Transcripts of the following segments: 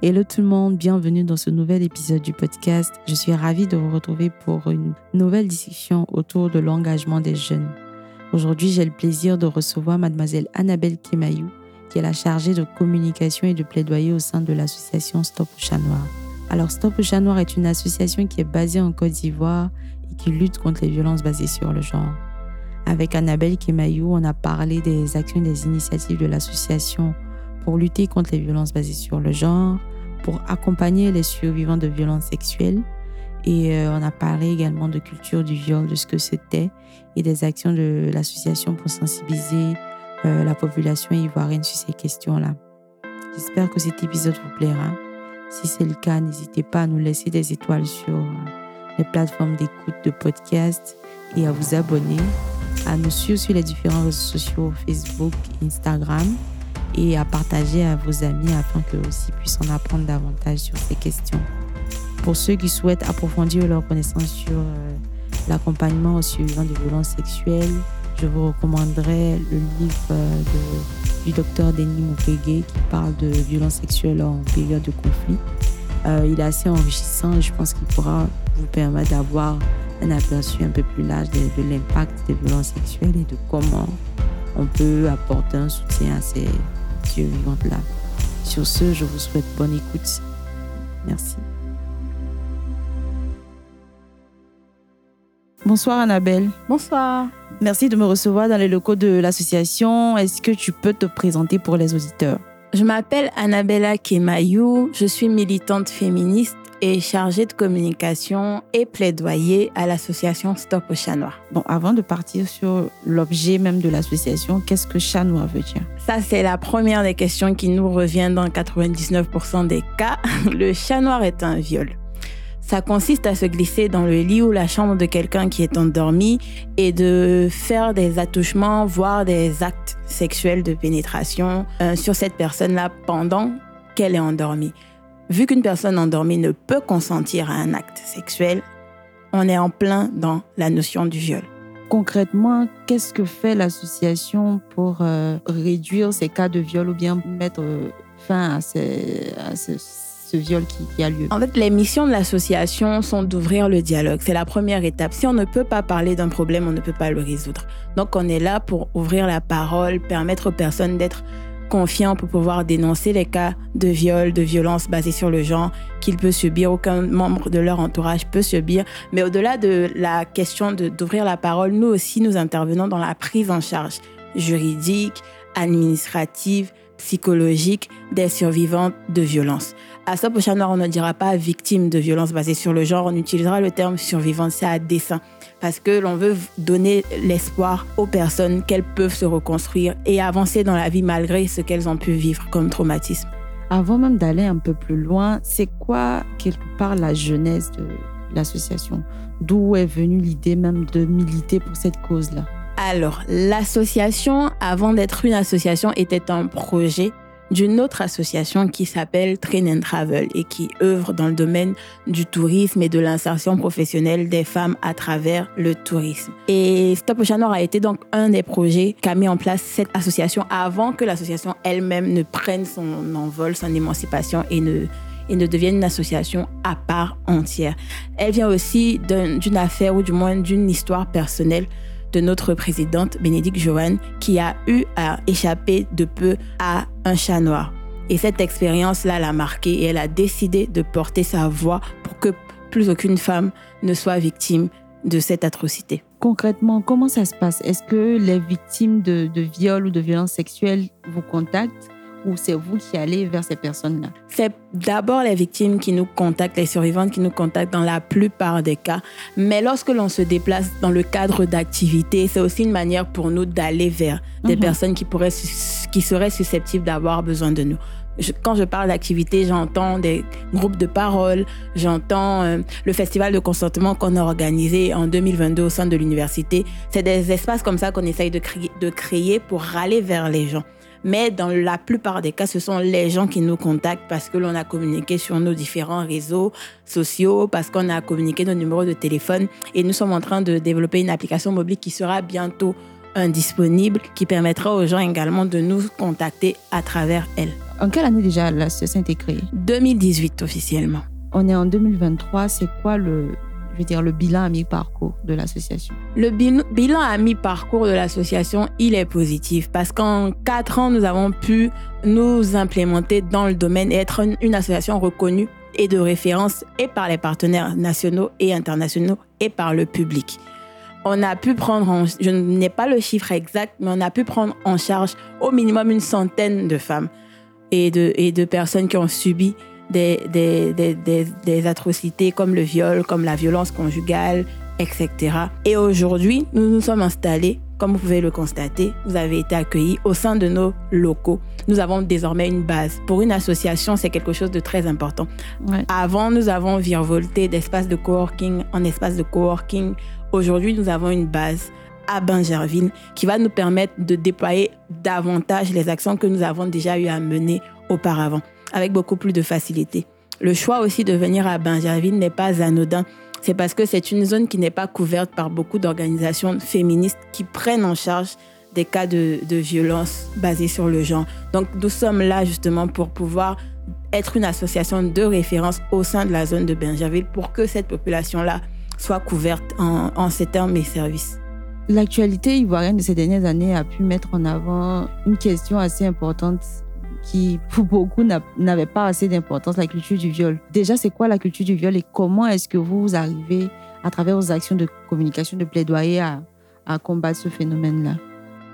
Hello tout le monde, bienvenue dans ce nouvel épisode du podcast. Je suis ravie de vous retrouver pour une nouvelle discussion autour de l'engagement des jeunes. Aujourd'hui, j'ai le plaisir de recevoir Mademoiselle Annabelle Kemayou, qui est la chargée de communication et de plaidoyer au sein de l'association Stop au Chat Noir. Alors, Stop au Chat Noir est une association qui est basée en Côte d'Ivoire et qui lutte contre les violences basées sur le genre. Avec Annabelle Kemayou, on a parlé des actions et des initiatives de l'association pour lutter contre les violences basées sur le genre, pour accompagner les survivants de violences sexuelles. Et on a parlé également de culture du viol, de ce que c'était, et des actions de l'association pour sensibiliser la population ivoirienne sur ces questions-là. J'espère que cet épisode vous plaira. Si c'est le cas, n'hésitez pas à nous laisser des étoiles sur les plateformes d'écoute de podcasts et à vous abonner, à nous suivre sur les différents réseaux sociaux, Facebook, Instagram, et à partager à vos amis afin qu'eux aussi puissent en apprendre davantage sur ces questions. Pour ceux qui souhaitent approfondir leurs connaissances sur l'accompagnement aux survivants de violences sexuelles, je vous recommanderais le livre du docteur Denis Monteguy qui parle de violences sexuelles en période de conflit. Il est assez enrichissant et je pense qu'il pourra vous permettre d'avoir un aperçu un peu plus large de l'impact des violences sexuelles et de comment on peut apporter un soutien à ces survivantes-là. Sur ce, je vous souhaite bonne écoute. Merci. Bonsoir Annabelle. Bonsoir. Merci de me recevoir dans les locaux de l'association. Est-ce que tu peux te présenter pour les auditeurs? Je m'appelle Annabelle Kemayou, je suis militante féministe et chargée de communication et plaidoyer à l'association Stop au Chat Noir. Bon, avant de partir sur l'objet même de l'association, qu'est-ce que Chat Noir veut dire? Ça, c'est la première des questions qui nous revient dans 99% des cas. Le chat noir est un viol. Ça consiste à se glisser dans le lit ou la chambre de quelqu'un qui est endormi et de faire des attouchements, voire des actes sexuels de pénétration sur cette personne-là pendant qu'elle est endormie. Vu qu'une personne endormie ne peut consentir à un acte sexuel, on est en plein dans la notion du viol. Concrètement, qu'est-ce que fait l'association pour réduire ces cas de viol ou bien mettre fin à ce viol qui a lieu? En fait, les missions de l'association sont d'ouvrir le dialogue. C'est la première étape. Si on ne peut pas parler d'un problème, on ne peut pas le résoudre. Donc, on est là pour ouvrir la parole, permettre aux personnes d'être confiant pour pouvoir dénoncer les cas de viol, de violence basée sur le genre qu'ils peuvent subir, aucun membre de leur entourage peut subir. Mais au-delà de la question d'ouvrir la parole, nous aussi, nous intervenons dans la prise en charge juridique, administrative, psychologique des survivantes de violences. À Stop au Chat Noir, on ne dira pas victime de violence basée sur le genre, on utilisera le terme survivante, c'est à dessein, parce que l'on veut donner l'espoir aux personnes qu'elles peuvent se reconstruire et avancer dans la vie malgré ce qu'elles ont pu vivre comme traumatisme. Avant même d'aller un peu plus loin, c'est quoi quelque part la genèse de l'association? D'où est venue l'idée même de militer pour cette cause-là? Alors, l'association, avant d'être une association, était un projet d'une autre association qui s'appelle Train and Travel et qui œuvre dans le domaine du tourisme et de l'insertion professionnelle des femmes à travers le tourisme. Et Stop au Chat Noir a été donc un des projets qu'a mis en place cette association avant que l'association elle-même ne prenne son envol, son émancipation et ne devienne une association à part entière. Elle vient aussi d'une affaire ou du moins d'une histoire personnelle de notre présidente Bénédicte Joanne qui a eu à échapper de peu à un chat noir. Et cette expérience-là l'a marquée et elle a décidé de porter sa voix pour que plus aucune femme ne soit victime de cette atrocité. Concrètement, comment ça se passe? Est-ce que les victimes de viol ou de violences sexuelles vous contactent? Ou c'est vous qui allez vers ces personnes-là? C'est d'abord les victimes qui nous contactent, les survivantes qui nous contactent dans la plupart des cas. Mais lorsque l'on se déplace dans le cadre d'activités, c'est aussi une manière pour nous d'aller vers des personnes qui seraient susceptibles d'avoir besoin de nous. Quand je parle d'activités, j'entends des groupes de parole, j'entends le festival de consentement qu'on a organisé en 2022 au sein de l'université. C'est des espaces comme ça qu'on essaye de créer pour aller vers les gens. Mais dans la plupart des cas, ce sont les gens qui nous contactent parce que l'on a communiqué sur nos différents réseaux sociaux, parce qu'on a communiqué nos numéros de téléphone. Et nous sommes en train de développer une application mobile qui sera bientôt disponible, qui permettra aux gens également de nous contacter à travers elle. En quelle année déjà l'association a été créée ? 2018 officiellement. On est en 2023, c'est quoi le bilan à mi-parcours de l'association ? Le bilan à mi-parcours de l'association, il est positif parce qu'en 4 ans, nous avons pu nous implémenter dans le domaine et être une association reconnue et de référence et par les partenaires nationaux et internationaux et par le public. On a pu prendre, je n'ai pas le chiffre exact, mais on a pu prendre en charge au minimum 100 de femmes et de personnes qui ont subi des atrocités comme le viol, comme la violence conjugale, etc. Et aujourd'hui, nous nous sommes installés, comme vous pouvez le constater, vous avez été accueillis au sein de nos locaux. Nous avons désormais une base. Pour une association, c'est quelque chose de très important. Ouais. Avant, nous avons virevolté d'espace de coworking en espace de coworking. Aujourd'hui, nous avons une base à Bingerville qui va nous permettre de déployer davantage les actions que nous avons déjà eu à mener auparavant, avec beaucoup plus de facilité. Le choix aussi de venir à Bingerville n'est pas anodin. C'est parce que c'est une zone qui n'est pas couverte par beaucoup d'organisations féministes qui prennent en charge des cas de violence basés sur le genre. Donc, nous sommes là justement pour pouvoir être une association de référence au sein de la zone de Bingerville pour que cette population-là soit couverte en ces termes et services. L'actualité ivoirienne de ces dernières années a pu mettre en avant une question assez importante qui, pour beaucoup, n'avait pas assez d'importance, la culture du viol. Déjà, c'est quoi la culture du viol et comment est-ce que vous arrivez, à travers vos actions de communication, de plaidoyer, à combattre ce phénomène-là ?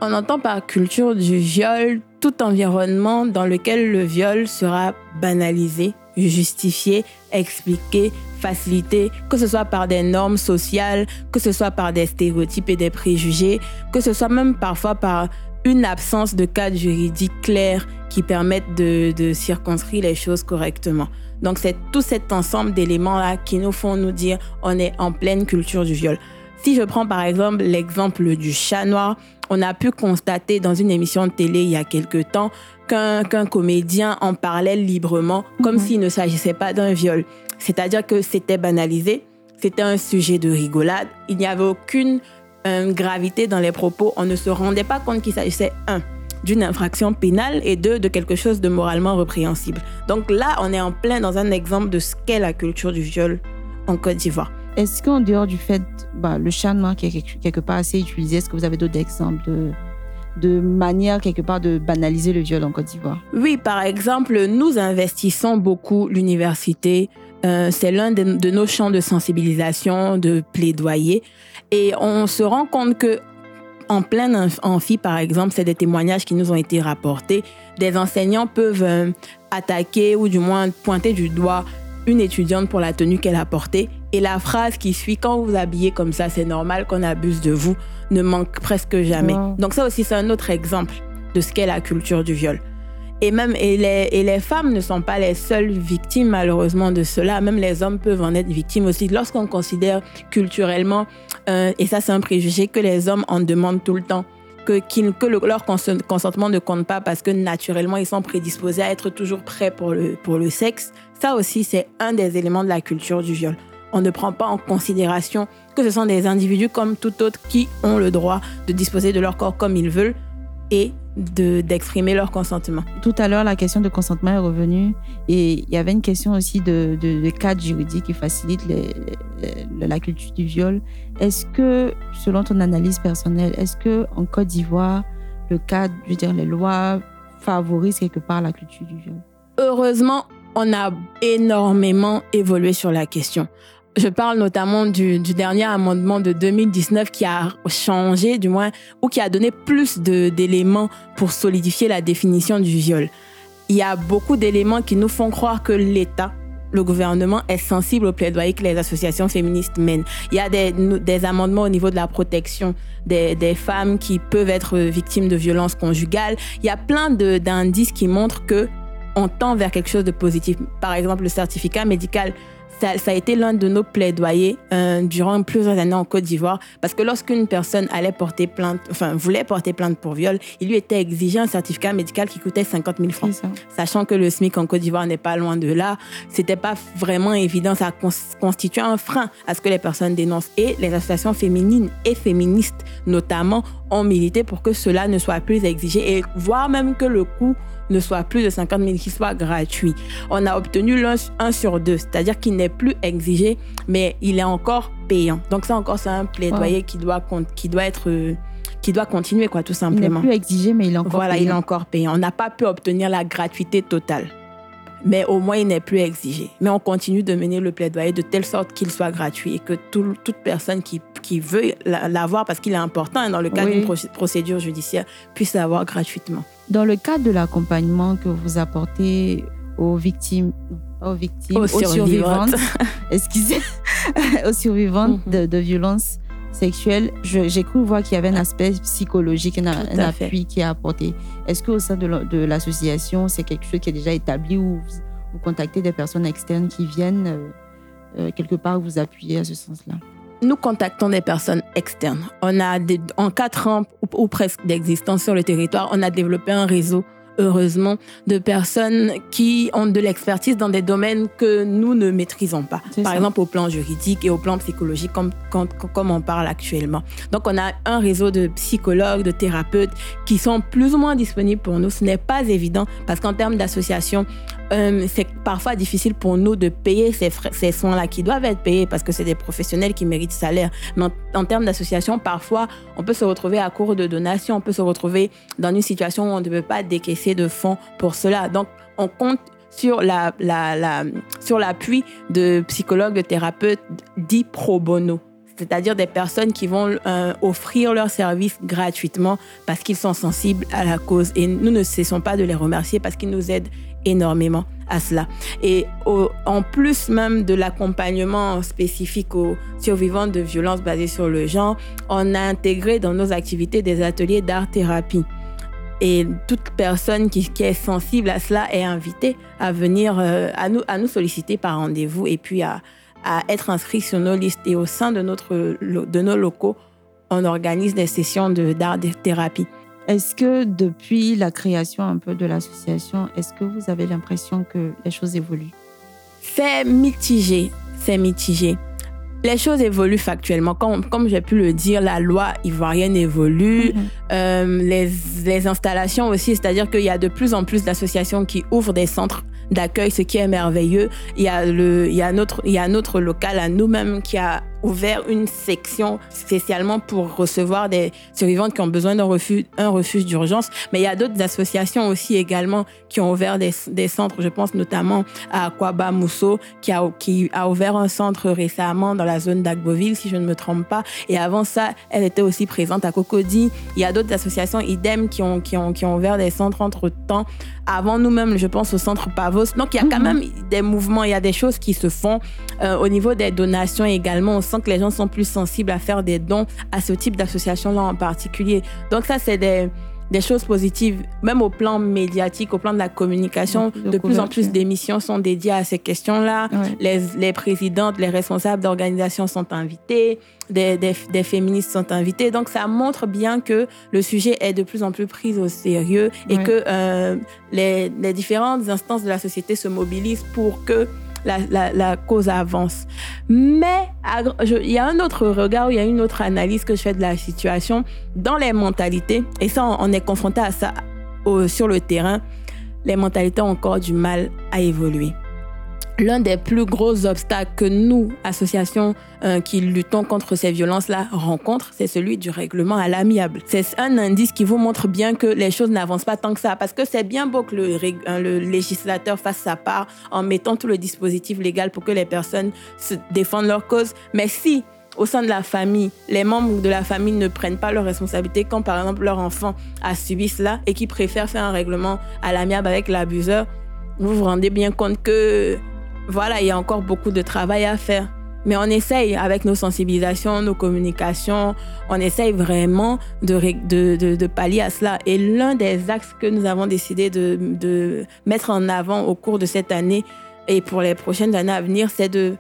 On entend par culture du viol tout environnement dans lequel le viol sera banalisé, justifié, expliqué, facilité, que ce soit par des normes sociales, que ce soit par des stéréotypes et des préjugés, que ce soit même parfois par une absence de cadre juridique clair qui permettent de circonscrire les choses correctement. Donc, c'est tout cet ensemble d'éléments-là qui nous font nous dire on est en pleine culture du viol. Si je prends par exemple l'exemple du chat noir, on a pu constater dans une émission de télé il y a quelque temps qu'un comédien en parlait librement comme s'il ne s'agissait pas d'un viol. C'est-à-dire que c'était banalisé, c'était un sujet de rigolade, il n'y avait aucune gravité dans les propos, on ne se rendait pas compte qu'il s'agissait, 1, d'une infraction pénale et 2, de quelque chose de moralement repréhensible. Donc là, on est en plein dans un exemple de ce qu'est la culture du viol en Côte d'Ivoire. Est-ce qu'en dehors du fait, le chat noir qui est quelque part assez utilisé, est-ce que vous avez d'autres exemples de manière quelque part de banaliser le viol en Côte d'Ivoire ? Oui, par exemple, nous investissons beaucoup l'université. C'est l'un de nos champs de sensibilisation, de plaidoyer. Et on se rend compte que en plein amphi, par exemple, c'est des témoignages qui nous ont été rapportés. Des enseignants peuvent attaquer ou du moins pointer du doigt une étudiante pour la tenue qu'elle a portée. Et la phrase qui suit, quand vous vous habillez comme ça, c'est normal qu'on abuse de vous, ne manque presque jamais. Wow. Donc ça aussi, c'est un autre exemple de ce qu'est la culture du viol. Et même les femmes ne sont pas les seules victimes, malheureusement, de cela. Même les hommes peuvent en être victimes aussi. Lorsqu'on considère culturellement, et ça c'est un préjugé, que les hommes en demandent tout le temps, leur consentement ne compte pas parce que naturellement, ils sont prédisposés à être toujours prêts pour le sexe. Ça aussi, c'est un des éléments de la culture du viol. On ne prend pas en considération que ce sont des individus comme tout autre qui ont le droit de disposer de leur corps comme ils veulent et d'exprimer leur consentement. Tout à l'heure, la question de consentement est revenue et il y avait une question aussi de cadre juridique qui facilite la culture du viol. Est-ce que, selon ton analyse personnelle, est-ce qu'en Côte d'Ivoire, le cadre, les lois favorisent quelque part la culture du viol ? Heureusement, on a énormément évolué sur la question. Je parle notamment du dernier amendement de 2019 qui a changé, du moins, ou qui a donné plus d'éléments pour solidifier la définition du viol. Il y a beaucoup d'éléments qui nous font croire que l'État, le gouvernement, est sensible au plaidoyer que les associations féministes mènent. Il y a des amendements au niveau de la protection des femmes qui peuvent être victimes de violences conjugales. Il y a plein d'indices qui montrent qu'on tend vers quelque chose de positif. Par exemple, le certificat médical. Ça a été l'un de nos plaidoyers durant plusieurs années en Côte d'Ivoire, parce que lorsqu'une personne voulait porter plainte pour viol, il lui était exigé un certificat médical qui coûtait 50 000 francs. Sachant que le SMIC en Côte d'Ivoire n'est pas loin de là, c'était pas vraiment évident. Ça constituait un frein à ce que les personnes dénoncent. Et les associations féminines et féministes, notamment, ont milité pour que cela ne soit plus exigé, et voire même que le coût ne soit plus de 50 000, qu'il soit gratuit. On a obtenu l'1 sur 2, c'est-à-dire qu'il n'est plus exigé, mais il est encore payant. Donc ça encore, c'est un plaidoyer qui doit continuer, quoi, tout simplement. Il n'est plus exigé, mais il est encore payant. Voilà, il est encore payant. On n'a pas pu obtenir la gratuité totale, mais au moins, il n'est plus exigé. Mais on continue de mener le plaidoyer de telle sorte qu'il soit gratuit et que toute personne qui veut l'avoir, parce qu'il est important dans le cadre d'une procédure judiciaire, puisse l'avoir gratuitement. Dans le cadre de l'accompagnement que vous apportez aux survivantes, aux survivantes de violences sexuelles, j'ai cru voir qu'il y avait un aspect psychologique, un appui qui est apporté. Est-ce qu'au sein de l'association, c'est quelque chose qui est déjà établi, ou vous contactez des personnes externes qui viennent quelque part vous appuyer à ce sens-là? Nous contactons des personnes externes. On a, en 4 ans ou presque d'existence sur le territoire, on a développé un réseau, heureusement, de personnes qui ont de l'expertise dans des domaines que nous ne maîtrisons pas. Par exemple, au plan juridique et au plan psychologique, comme on parle actuellement. Donc, on a un réseau de psychologues, de thérapeutes qui sont plus ou moins disponibles pour nous. Ce n'est pas évident parce qu'en termes d'association, c'est parfois difficile pour nous de payer ces soins-là qui doivent être payés parce que c'est des professionnels qui méritent salaire. Mais en termes d'association, parfois, on peut se retrouver à court de donations, on peut se retrouver dans une situation où on ne peut pas décaisser de fonds pour cela. Donc, on compte sur sur l'appui de psychologues, de thérapeutes dits pro bono, c'est-à-dire des personnes qui vont offrir leurs services gratuitement parce qu'ils sont sensibles à la cause. Et nous ne cessons pas de les remercier parce qu'ils nous aident énormément à cela. Et en plus même de l'accompagnement spécifique aux survivantes de violences basées sur le genre, on a intégré dans nos activités des ateliers d'art-thérapie. Et toute personne qui est sensible à cela est invitée à venir à nous solliciter par rendez-vous et puis à être inscrite sur nos listes. Et au sein de nos locaux, on organise des sessions d'art-thérapie. Est-ce que depuis la création un peu de l'association, est-ce que vous avez l'impression que les choses évoluent? C'est mitigé. Les choses évoluent factuellement. Comme j'ai pu le dire, la loi ivoirienne évolue. Les installations aussi, c'est-à-dire qu'il y a de plus en plus d'associations qui ouvrent des centres d'accueil, ce qui est merveilleux. Il y a notre local à nous-mêmes qui a ouvert une section spécialement pour recevoir des survivantes qui ont besoin d'un refuge d'urgence. Mais il y a d'autres associations aussi également qui ont ouvert des centres. Je pense notamment à Kwaba Mousso qui a ouvert un centre récemment dans la zone d'Agboville, si je ne me trompe pas. Et avant ça, elle était aussi présente à Cocody. Il y a d'autres associations, idem, qui ont ouvert des centres entre-temps. Avant nous-mêmes, je pense au centre Pavos. Donc, il y a quand même des mouvements, il y a des choses qui se font. Au niveau des donations également, on sent que les gens sont plus sensibles à faire des dons à ce type d'association-là en particulier. Donc ça, c'est des choses positives, même au plan médiatique, au plan de la communication. De plus en plus d'émissions sont dédiées à ces questions-là. Ouais. Les présidentes, les responsables d'organisations sont invités, des féministes sont invitées. Donc, ça montre bien que le sujet est de plus en plus pris au sérieux et que les différentes instances de la société se mobilisent pour que la cause avance. Mais il y a un autre regard, il y a une autre analyse que je fais de la situation dans les mentalités. Et ça, on est confronté à ça sur le terrain. Les mentalités ont encore du mal à évoluer. L'un des plus gros obstacles que nous, associations qui luttons contre ces violences-là, rencontrent, c'est celui du règlement à l'amiable. C'est un indice qui vous montre bien que les choses n'avancent pas tant que ça, parce que c'est bien beau que le législateur fasse sa part en mettant tout le dispositif légal pour que les personnes se défendent leur cause, mais si au sein de la famille, les membres de la famille ne prennent pas leurs responsabilités quand, par exemple, leur enfant a subi cela et qu'ils préfèrent faire un règlement à l'amiable avec l'abuseur, vous vous rendez bien compte que il y a encore beaucoup de travail à faire. Mais on essaye, avec nos sensibilisations, nos communications, on essaye vraiment de pallier à cela. Et l'un des axes que nous avons décidé de mettre en avant au cours de cette année, et pour les prochaines années à venir, c'est de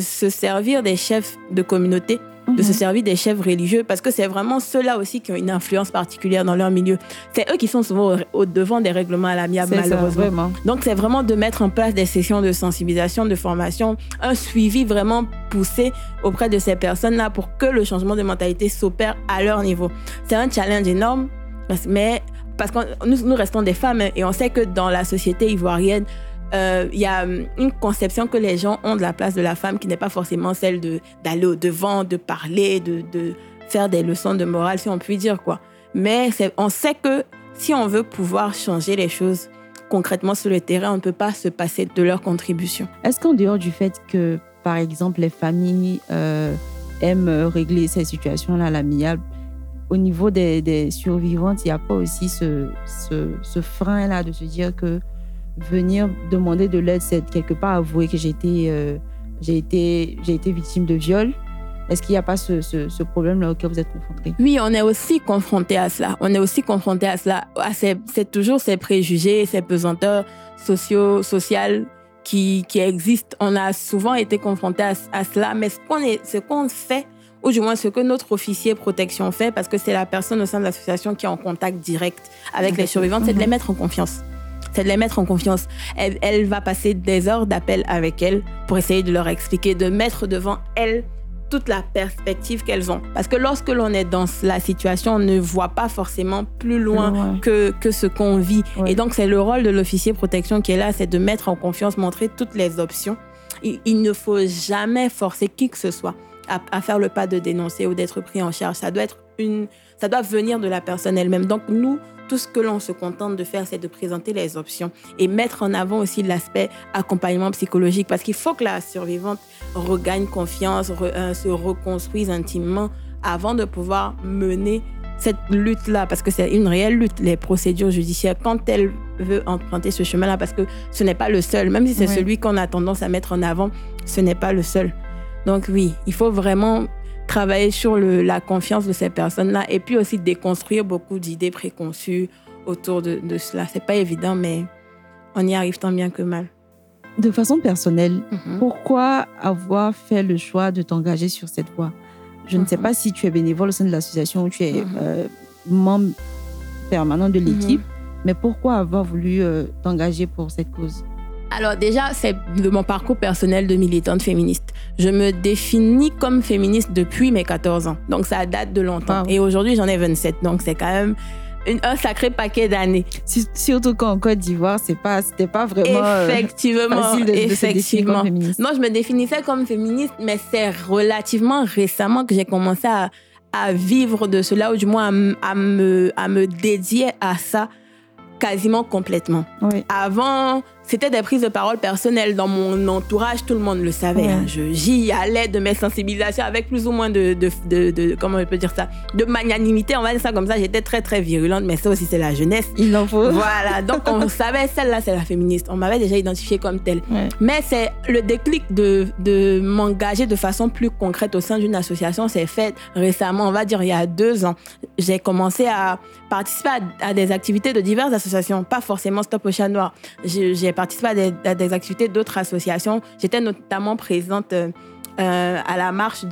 se servir des chefs de communauté, de se servir des chefs religieux, parce que c'est vraiment ceux-là aussi qui ont une influence particulière dans leur milieu. C'est eux qui sont souvent au-devant des règlements à l'amiable, malheureusement. Ça, donc, c'est vraiment de mettre en place des sessions de sensibilisation, de formation, un suivi vraiment poussé auprès de ces personnes-là pour que le changement de mentalité s'opère à leur niveau. C'est un challenge énorme, mais parce que nous restons des femmes et on sait que dans la société ivoirienne, y a une conception que les gens ont de la place de la femme qui n'est pas forcément celle d'aller au-devant, de parler, de faire des leçons de morale, si on peut dire, quoi. Mais on sait que si on veut pouvoir changer les choses concrètement sur le terrain, on ne peut pas se passer de leur contribution. Est-ce qu'en dehors du fait que, par exemple, les familles aiment régler ces situations-là à l'amiable, au niveau des survivantes, il n'y a pas aussi ce frein-là de se dire que venir demander de l'aide, c'est quelque part avouer que j'ai été victime de viol. Est-ce qu'il n'y a pas ce problème-là auquel vous êtes confronté? Oui, on est aussi confronté à cela. On est aussi confronté à cela. C'est toujours ces préjugés, ces pesanteurs sociales qui existent. On a souvent été confronté à cela, mais ce qu'on fait, ou du moins ce que notre officier protection fait, parce que c'est la personne au sein de l'association qui est en contact direct avec les survivantes, c'est de les mettre en confiance. C'est de les mettre en confiance. Elle va passer des heures d'appel avec elles pour essayer de leur expliquer, de mettre devant elles toute la perspective qu'elles ont. Parce que lorsque l'on est dans la situation, on ne voit pas forcément plus loin que ce qu'on vit. Ouais. Et donc, c'est le rôle de l'officier protection qui est là, c'est de mettre en confiance, montrer toutes les options. Il ne faut jamais forcer qui que ce soit à faire le pas de dénoncer ou d'être pris en charge. Ça doit venir de la personne elle-même. Donc, nous, tout ce que l'on se contente de faire, c'est de présenter les options et mettre en avant aussi l'aspect accompagnement psychologique, parce qu'il faut que la survivante regagne confiance, se reconstruise intimement avant de pouvoir mener cette lutte-là, parce que c'est une réelle lutte, les procédures judiciaires, quand elle veut emprunter ce chemin-là, parce que ce n'est pas le seul, même si c'est celui qu'on a tendance à mettre en avant, ce n'est pas le seul. Donc oui, il faut vraiment travailler sur la confiance de ces personnes-là et puis aussi déconstruire beaucoup d'idées préconçues autour de cela. C'est pas évident, mais on y arrive tant bien que mal. De façon personnelle, pourquoi avoir fait le choix de t'engager sur cette voie? Je ne sais pas si tu es bénévole au sein de l'association ou tu es membre permanent de l'équipe, mais pourquoi avoir voulu t'engager pour cette cause? Alors déjà, c'est de mon parcours personnel de militante féministe. Je me définis comme féministe depuis mes 14 ans. Donc, ça date de longtemps. Wow. Et aujourd'hui, j'en ai 27. Donc, c'est quand même un sacré paquet d'années. Surtout qu'en Côte d'Ivoire, c'était pas vraiment facile de se définir comme féministe. Non, je me définissais comme féministe, mais c'est relativement récemment que j'ai commencé à vivre de cela, ou du moins à me dédier à ça quasiment complètement. Oui. Avant, c'était des prises de parole personnelles. Dans mon entourage, tout le monde le savait. Ouais. Hein. J'y allais de mes sensibilisations avec plus ou moins de comment je peux dire ça, de magnanimité, on va dire ça comme ça. J'étais très, très virulente, mais ça aussi, c'est la jeunesse. Il en faut. Voilà, donc on savait, celle-là, c'est la féministe. On m'avait déjà identifiée comme telle. Ouais. Mais c'est le déclic de m'engager de façon plus concrète au sein d'une association. C'est fait récemment, on va dire il y a 2 ans. J'ai commencé à participer à des activités de diverses associations, pas forcément Stop au Chat Noir. J'ai participé à des activités d'autres associations. J'étais notamment présente à la marche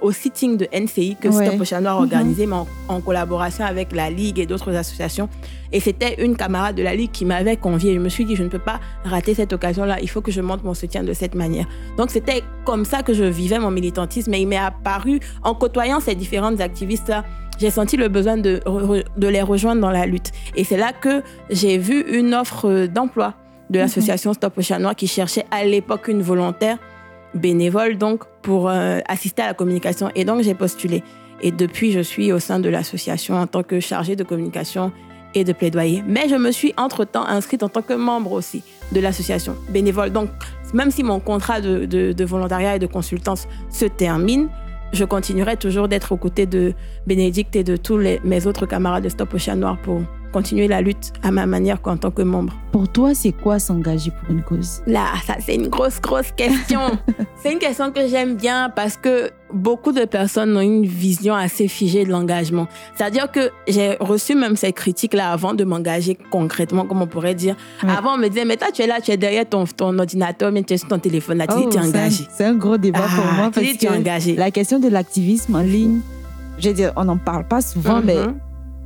au sitting de NCI que Stop au Chat Noir organisait, mais en collaboration avec la Ligue et d'autres associations. Et c'était une camarade de la Ligue qui m'avait conviée. Je me suis dit, je ne peux pas rater cette occasion-là. Il faut que je montre mon soutien de cette manière. Donc, c'était comme ça que je vivais mon militantisme. Et il m'est apparu, en côtoyant ces différentes activistes-là, j'ai senti le besoin de les rejoindre dans la lutte. Et c'est là que j'ai vu une offre d'emploi de l'association Stop au Chat Noir qui cherchait à l'époque une volontaire bénévole donc pour assister à la communication. Et donc, j'ai postulé. Et depuis, je suis au sein de l'association en tant que chargée de communication et de plaidoyer. Mais je me suis entre-temps inscrite en tant que membre aussi de l'association bénévole. Donc, même si mon contrat de volontariat et de consultance se termine, je continuerai toujours d'être aux côtés de Bénédicte et de tous mes autres camarades de Stop au Chat Noir pour continuer la lutte à ma manière qu'en tant que membre. Pour toi, c'est quoi s'engager pour une cause? Là, ça, c'est une grosse question. C'est une question que j'aime bien parce que beaucoup de personnes ont une vision assez figée de l'engagement. C'est-à-dire que j'ai reçu même ces critiques-là avant de m'engager concrètement, comme on pourrait dire. Ouais. Avant, on me disait, mais toi, tu es là, tu es derrière ton ordinateur, mais tu es sur ton téléphone, là, tu es engagé. C'est un gros débat pour moi parce que la question de l'activisme en ligne, je veux dire, on n'en parle pas souvent, mais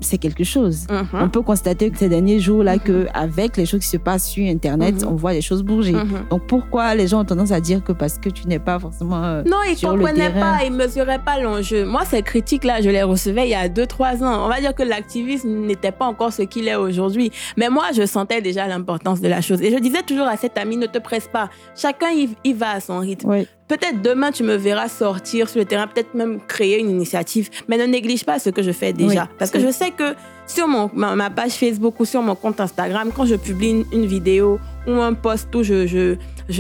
c'est quelque chose. On peut constater que ces derniers jours-là, qu'avec les choses qui se passent sur Internet, on voit les choses bouger. Donc, pourquoi les gens ont tendance à dire que parce que tu n'es pas forcément sur le terrain? Non, ils ne comprenaient pas, ils ne mesuraient pas l'enjeu. Moi, ces critiques-là, je les recevais il y a 2-3 ans. On va dire que l'activisme n'était pas encore ce qu'il est aujourd'hui. Mais moi, je sentais déjà l'importance de la chose. Et je disais toujours à cette amie, ne te presse pas. Chacun y va à son rythme. Oui. Peut-être demain, tu me verras sortir sur le terrain, peut-être même créer une initiative. Mais ne néglige pas ce que je fais déjà. Oui. Parce que je sais que sur ma page Facebook ou sur mon compte Instagram, quand je publie une vidéo ou un post où je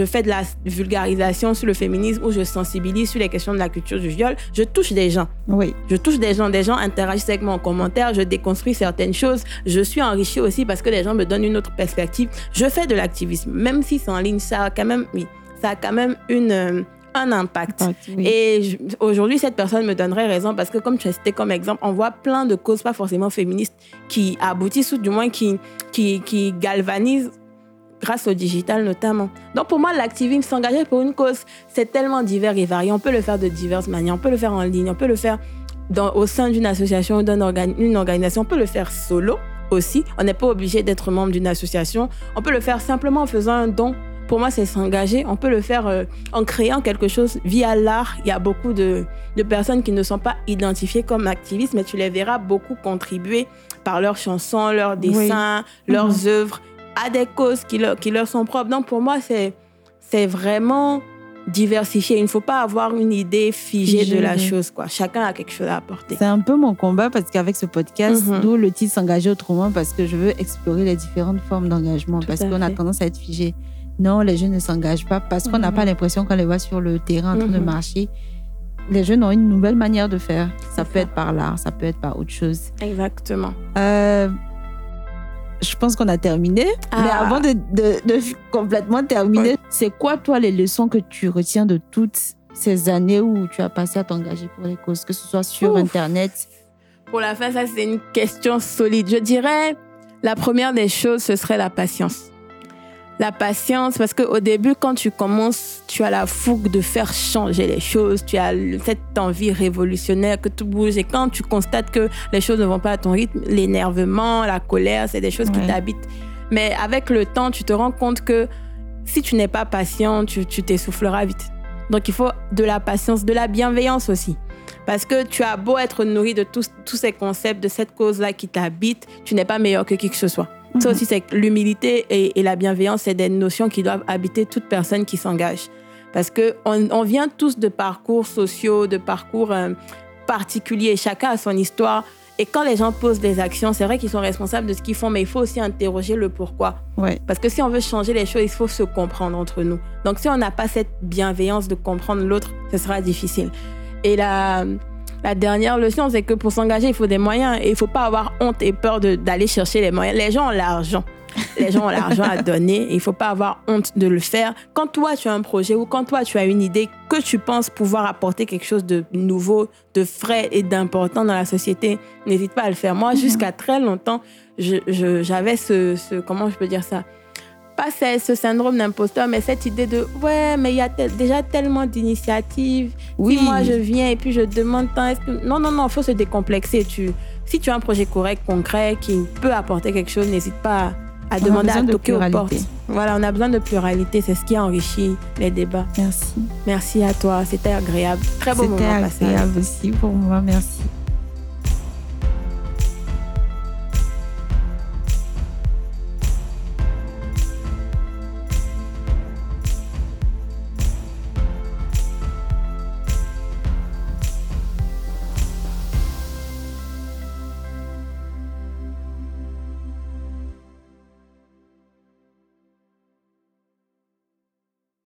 fais de la vulgarisation sur le féminisme, où je sensibilise sur les questions de la culture du viol, je touche des gens. Oui. Je touche des gens. Des gens interagissent avec moi en commentaire. Je déconstruis certaines choses. Je suis enrichie aussi parce que les gens me donnent une autre perspective. Je fais de l'activisme. Même si c'est en ligne, ça a quand même un impact. Oui. Et aujourd'hui, cette personne me donnerait raison parce que, comme tu as cité comme exemple, on voit plein de causes, pas forcément féministes, qui aboutissent ou du moins qui galvanisent grâce au digital notamment. Donc pour moi, l'activisme, s'engager pour une cause, c'est tellement divers et varié. On peut le faire de diverses manières. On peut le faire en ligne, on peut le faire au sein d'une association ou d'une organisation. On peut le faire solo aussi. On n'est pas obligé d'être membre d'une association. On peut le faire simplement en faisant un don. Pour moi, c'est s'engager. On peut le faire en créant quelque chose via l'art. Il y a beaucoup de personnes qui ne sont pas identifiées comme activistes, mais tu les verras beaucoup contribuer par leurs chansons, leurs dessins, leurs œuvres, à des causes qui leur sont propres. Donc, pour moi, c'est vraiment diversifié. Il ne faut pas avoir une idée figée de la chose, quoi. Chacun a quelque chose à apporter. C'est un peu mon combat parce qu'avec ce podcast, d'où le titre « S'engager autrement » parce que je veux explorer les différentes formes d'engagement parce qu'on a tendance à être figé. Non, les jeunes ne s'engagent pas parce qu'on n'a pas l'impression qu'on les voit sur le terrain en train de marcher. Les jeunes ont une nouvelle manière de faire. Ça peut être par l'art, ça peut être par autre chose. Exactement. Je pense qu'on a terminé. Ah. Mais avant de complètement terminer, c'est quoi, toi, les leçons que tu retiens de toutes ces années où tu as passé à t'engager pour les causes, que ce soit sur Internet? Pour la fin, ça, c'est une question solide. Je dirais, la première des choses, ce serait la patience. La patience, parce qu'au début, quand tu commences, tu as la fougue de faire changer les choses, tu as cette envie révolutionnaire que tout bouge. Et quand tu constates que les choses ne vont pas à ton rythme, l'énervement, la colère, c'est des choses qui t'habitent. Mais avec le temps, tu te rends compte que si tu n'es pas patient, tu t'essouffleras vite. Donc, il faut de la patience, de la bienveillance aussi. Parce que tu as beau être nourri de tous ces concepts, de cette cause-là qui t'habite, tu n'es pas meilleur que qui que ce soit. Ça aussi, c'est que l'humilité et la bienveillance, c'est des notions qui doivent habiter toute personne qui s'engage. Parce qu'on vient tous de parcours sociaux, de parcours particuliers. Chacun a son histoire. Et quand les gens posent des actions, c'est vrai qu'ils sont responsables de ce qu'ils font, mais il faut aussi interroger le pourquoi. Ouais. Parce que si on veut changer les choses, il faut se comprendre entre nous. Donc, si on n'a pas cette bienveillance de comprendre l'autre, ce sera difficile. Et la dernière leçon, c'est que pour s'engager, il faut des moyens. Et il ne faut pas avoir honte et peur d'aller chercher les moyens. Les gens ont l'argent. Les gens ont l'argent à donner. Il ne faut pas avoir honte de le faire. Quand toi, tu as un projet ou quand toi, tu as une idée que tu penses pouvoir apporter quelque chose de nouveau, de frais et d'important dans la société, n'hésite pas à le faire. Moi, jusqu'à très longtemps, j'avais comment je peux dire ça? Pas ce syndrome d'imposteur, mais cette idée de « Ouais, mais il y a déjà tellement d'initiatives. Oui. Si moi, je viens et puis je demande tant... » Non, il faut se décomplexer. Si tu as un projet correct, concret, qui peut apporter quelque chose, n'hésite pas à demander à toquer aux portes. Voilà, on a besoin de pluralité. C'est ce qui enrichit les débats. Merci. Merci à toi. C'était agréable. Très beau moment passé. C'était agréable aussi pour moi. Merci.